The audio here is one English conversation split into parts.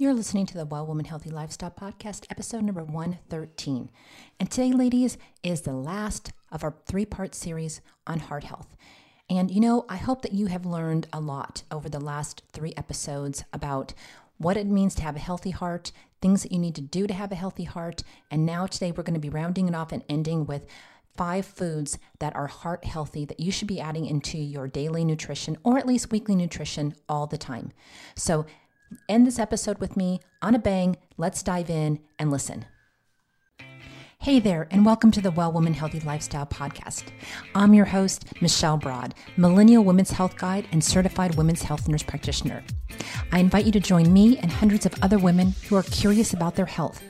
You're listening to the Well Woman Healthy Lifestyle Podcast, episode number 113. And today, ladies, is the last of our three-part series on heart health. And, you know, I hope that you have learned a lot over the last three episodes about what it means to have a healthy heart, things that you need to do to have a healthy heart. And now today we're going to be rounding it off and ending with 5 foods that are heart healthy that you should be adding into your daily nutrition or at least weekly nutrition all the time. So end this episode with me on a bang. Let's dive in and listen. Hey there, and welcome to the Well Woman Healthy Lifestyle Podcast. I'm your host, Michelle Broad, Millennial Women's Health Guide and Certified Women's Health Nurse Practitioner. I invite you to join me and hundreds of other women who are curious about their health,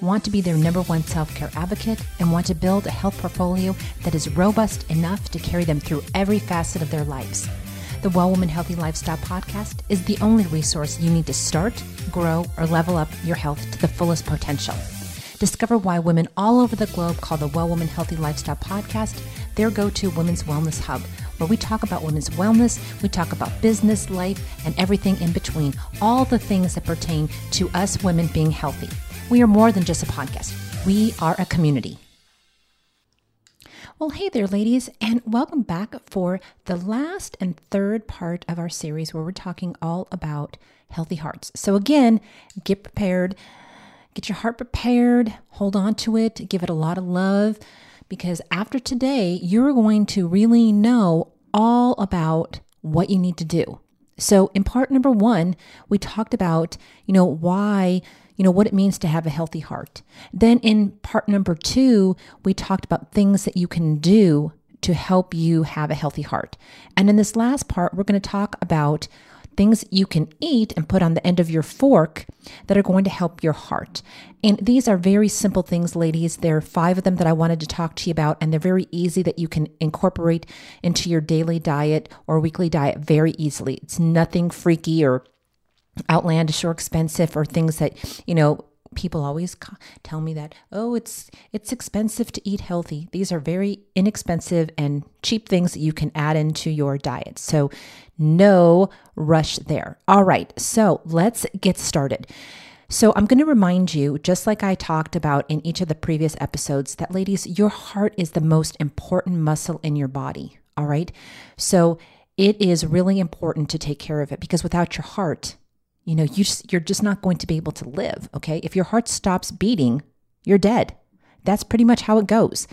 want to be their number one self-care advocate, and want to build a health portfolio that is robust enough to carry them through every facet of their lives. The Well Woman Healthy Lifestyle Podcast is the only resource you need to start, grow, or level up your health to the fullest potential. Discover why women all over the globe call the Well Woman Healthy Lifestyle Podcast their go-to women's wellness hub, where we talk about women's wellness, we talk about business, life, and everything in between, all the things that pertain to us women being healthy. We are more than just a podcast. We are a community. Well, hey there, ladies, and welcome back for the last and third part of our series where we're talking all about healthy hearts. So again, get prepared, get your heart prepared, hold on to it, give it a lot of love, because after today, you're going to really know all about what you need to do. So in part number 1, we talked about, why, what it means to have a healthy heart. Then in part number 2, we talked about things that you can do to help you have a healthy heart. And in this last part, we're going to talk about things you can eat and put on the end of your fork that are going to help your heart. And these are very simple things, ladies. There are 5 of them that I wanted to talk to you about, and they're very easy that you can incorporate into your daily diet or weekly diet very easily. It's nothing freaky or outlandish or expensive or things that, people always tell me that, oh, it's expensive to eat healthy. These are very inexpensive and cheap things that you can add into your diet. So no rush there. All right, so let's get started. So I'm going to remind you, just like I talked about in each of the previous episodes, that ladies, your heart is the most important muscle in your body. All right. So it is really important to take care of it, because without your heart, you're just not going to be able to live, okay? If your heart stops beating, you're dead. That's pretty much how it goes.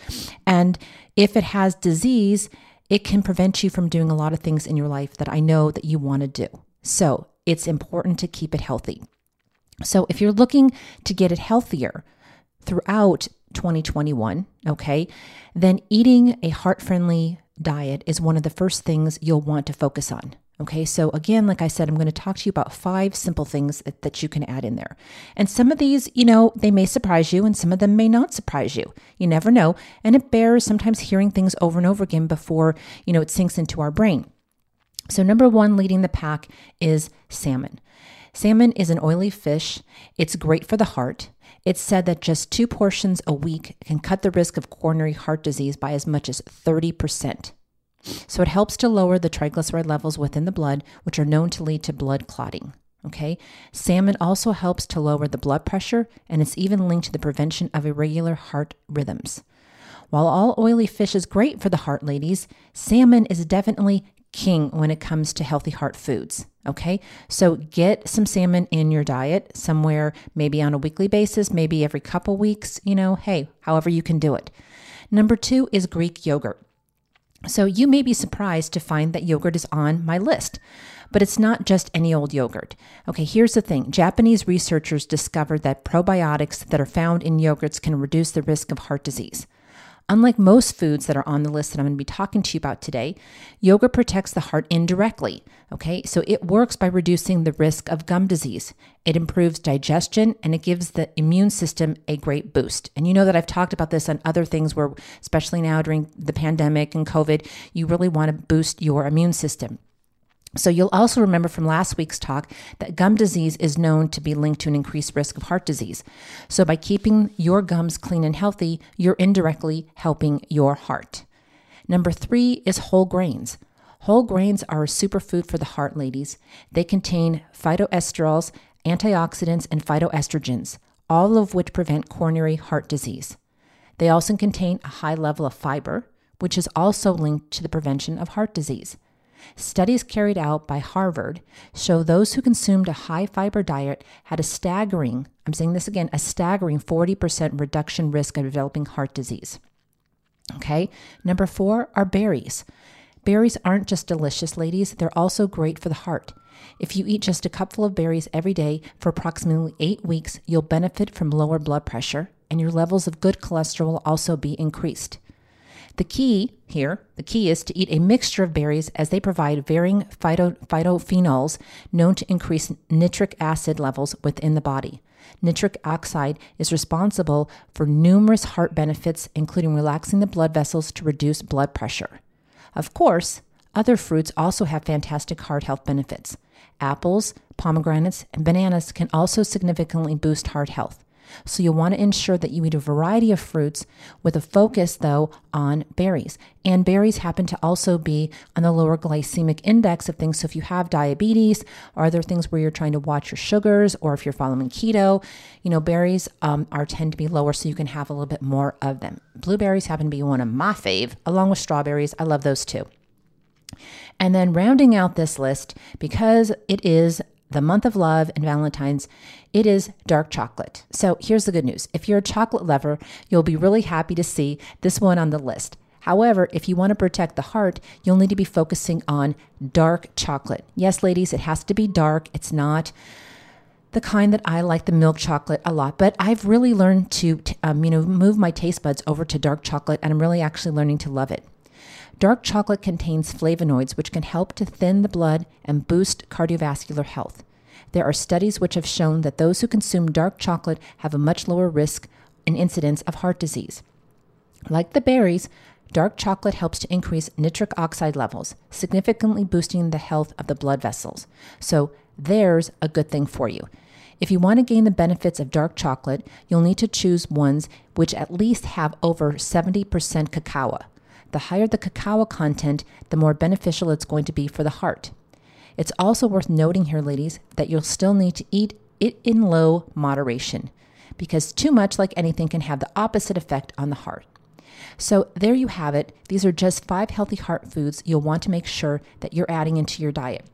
And if it has disease, it can prevent you from doing a lot of things in your life that I know that you want to do. So it's important to keep it healthy. So if you're looking to get it healthier throughout 2021, okay, then eating a heart-friendly diet is one of the first things you'll want to focus on. Okay, so again, like I said, I'm going to talk to you about 5 simple things that you can add in there. And some of these, they may surprise you, and some of them may not surprise you. You never know. And it bears sometimes hearing things over and over again before, it sinks into our brain. So number 1, leading the pack is salmon. Salmon is an oily fish. It's great for the heart. It's said that just 2 portions a week can cut the risk of coronary heart disease by as much as 30%. So it helps to lower the triglyceride levels within the blood, which are known to lead to blood clotting, okay? Salmon also helps to lower the blood pressure, and it's even linked to the prevention of irregular heart rhythms. While all oily fish is great for the heart, ladies, salmon is definitely king when it comes to healthy heart foods, okay? So get some salmon in your diet somewhere, maybe on a weekly basis, maybe every couple weeks, however you can do it. Number 2 is Greek yogurt. So you may be surprised to find that yogurt is on my list, but it's not just any old yogurt. Okay, here's the thing. Japanese researchers discovered that probiotics that are found in yogurts can reduce the risk of heart disease. Unlike most foods that are on the list that I'm going to be talking to you about today, yogurt protects the heart indirectly, okay? So it works by reducing the risk of gum disease. It improves digestion, and it gives the immune system a great boost. And you know that I've talked about this on other things where, especially now during the pandemic and COVID, you really want to boost your immune system. So you'll also remember from last week's talk that gum disease is known to be linked to an increased risk of heart disease. So by keeping your gums clean and healthy, you're indirectly helping your heart. Number 3 is whole grains. Whole grains are a superfood for the heart, ladies. They contain phytoesterols, antioxidants, and phytoestrogens, all of which prevent coronary heart disease. They also contain a high level of fiber, which is also linked to the prevention of heart disease. Studies carried out by Harvard show those who consumed a high fiber diet had a staggering, I'm saying this again, a staggering 40% reduction risk of developing heart disease. Okay, number 4 are berries. Berries aren't just delicious, ladies, they're also great for the heart. If you eat just a cupful of berries every day for approximately 8 weeks, you'll benefit from lower blood pressure and your levels of good cholesterol will also be increased. The key is to eat a mixture of berries as they provide varying phytophenols known to increase nitric acid levels within the body. Nitric oxide is responsible for numerous heart benefits, including relaxing the blood vessels to reduce blood pressure. Of course, other fruits also have fantastic heart health benefits. Apples, pomegranates, and bananas can also significantly boost heart health. So you'll want to ensure that you eat a variety of fruits with a focus, though, on berries. And berries happen to also be on the lower glycemic index of things. So if you have diabetes or other things where you're trying to watch your sugars, or if you're following keto, you know, berries tend to be lower, so you can have a little bit more of them. Blueberries happen to be one of my fave, along with strawberries. I love those too. And then rounding out this list, because it is the month of love and Valentine's, it is dark chocolate. So here's the good news. If you're a chocolate lover, you'll be really happy to see this one on the list. However, if you want to protect the heart, you'll need to be focusing on dark chocolate. Yes, ladies, it has to be dark. It's not the kind that I like, the milk chocolate, a lot, but I've really learned to move my taste buds over to dark chocolate, and I'm really actually learning to love it. Dark chocolate contains flavonoids, which can help to thin the blood and boost cardiovascular health. There are studies which have shown that those who consume dark chocolate have a much lower risk and incidence of heart disease. Like the berries, dark chocolate helps to increase nitric oxide levels, significantly boosting the health of the blood vessels. So there's a good thing for you. If you want to gain the benefits of dark chocolate, you'll need to choose ones which at least have over 70% cacao. The higher the cacao content, the more beneficial it's going to be for the heart. It's also worth noting here, ladies, that you'll still need to eat it in low moderation, because too much, like anything, can have the opposite effect on the heart. So there you have it. These are just 5 healthy heart foods you'll want to make sure that you're adding into your diet.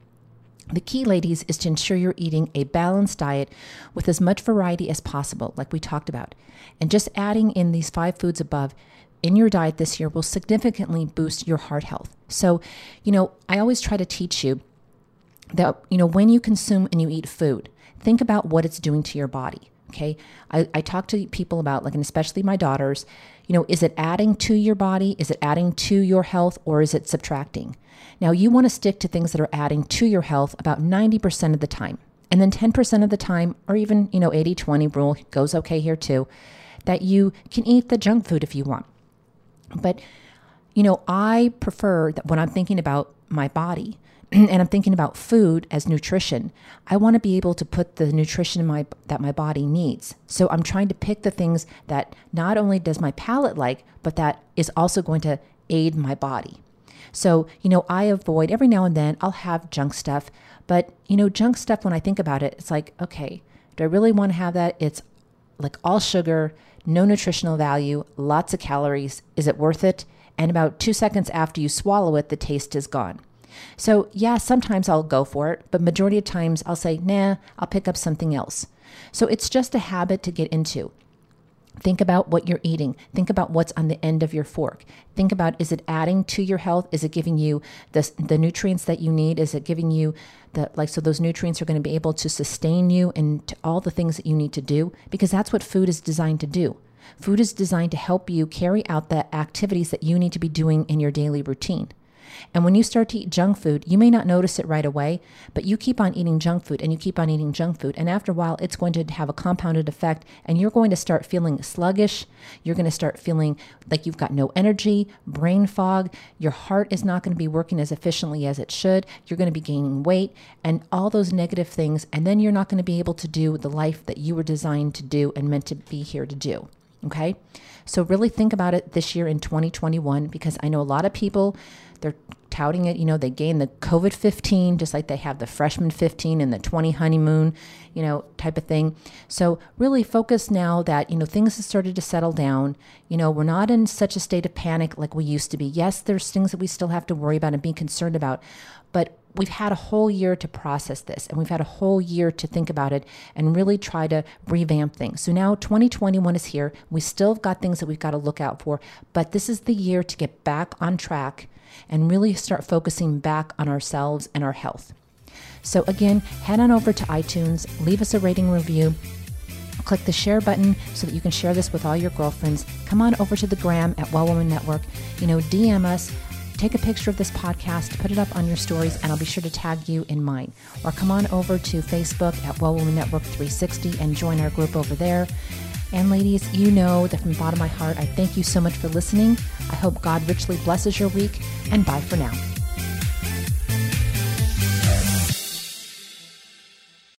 The key, ladies, is to ensure you're eating a balanced diet with as much variety as possible, like we talked about. And just adding in these 5 foods above in your diet this year will significantly boost your heart health. So, you know, I always try to teach you that, you know, when you consume and you eat food, think about what it's doing to your body. Okay. I talk to people about, like, and especially my daughters, you know, is it adding to your body? Is it adding to your health, or is it subtracting? Now, you want to stick to things that are adding to your health about 90% of the time. And then 10% of the time, or even, you know, 80-20 rule goes okay here too, that you can eat the junk food if you want. But, you know, I prefer that when I'm thinking about my body and I'm thinking about food as nutrition, I want to be able to put the nutrition in that my body needs. So I'm trying to pick the things that not only does my palate like, but that is also going to aid my body. So, you know, I avoid, every now and then I'll have junk stuff, but, you know, junk stuff, when I think about it, it's like, okay, do I really want to have that? It's like all sugar, no nutritional value, lots of calories. Is it worth it? And about 2 seconds after you swallow it, the taste is gone. So yeah, sometimes I'll go for it, but majority of times I'll say, nah, I'll pick up something else. So it's just a habit to get into. Think about what you're eating. Think about what's on the end of your fork. Think about, is it adding to your health? Is it giving you the nutrients that you need? Is it giving you so those nutrients are going to be able to sustain you and to all the things that you need to do? Because that's what food is designed to do. Food is designed to help you carry out the activities that you need to be doing in your daily routine. And when you start to eat junk food, you may not notice it right away, but you keep on eating junk food and you keep on eating junk food. And after a while, it's going to have a compounded effect, and you're going to start feeling sluggish. You're going to start feeling like you've got no energy, brain fog. Your heart is not going to be working as efficiently as it should. You're going to be gaining weight and all those negative things. And then you're not going to be able to do the life that you were designed to do and meant to be here to do. Okay. So really think about it this year in 2021, because I know a lot of people They're touting it. You know, they gained the COVID-15, just like they have the freshman 15 and the 20 honeymoon, you know, type of thing. So really focus now that, you know, things have started to settle down. You know, we're not in such a state of panic like we used to be. Yes, there's things that we still have to worry about and be concerned about, but we've had a whole year to process this, and we've had a whole year to think about it and really try to revamp things. So now 2021 is here. We still have got things that we've got to look out for, but this is the year to get back on track and really start focusing back on ourselves and our health. So again, head on over to iTunes, leave us a rating review, click the share button so that you can share this with all your girlfriends. Come on over to the Gram at Well Woman Network, you know, DM us. Take a picture of this podcast, put it up on your stories, and I'll be sure to tag you in mine. Or come on over to Facebook at Well Woman Network 360 and join our group over there. And ladies, you know that from the bottom of my heart, I thank you so much for listening. I hope God richly blesses your week, and bye for now.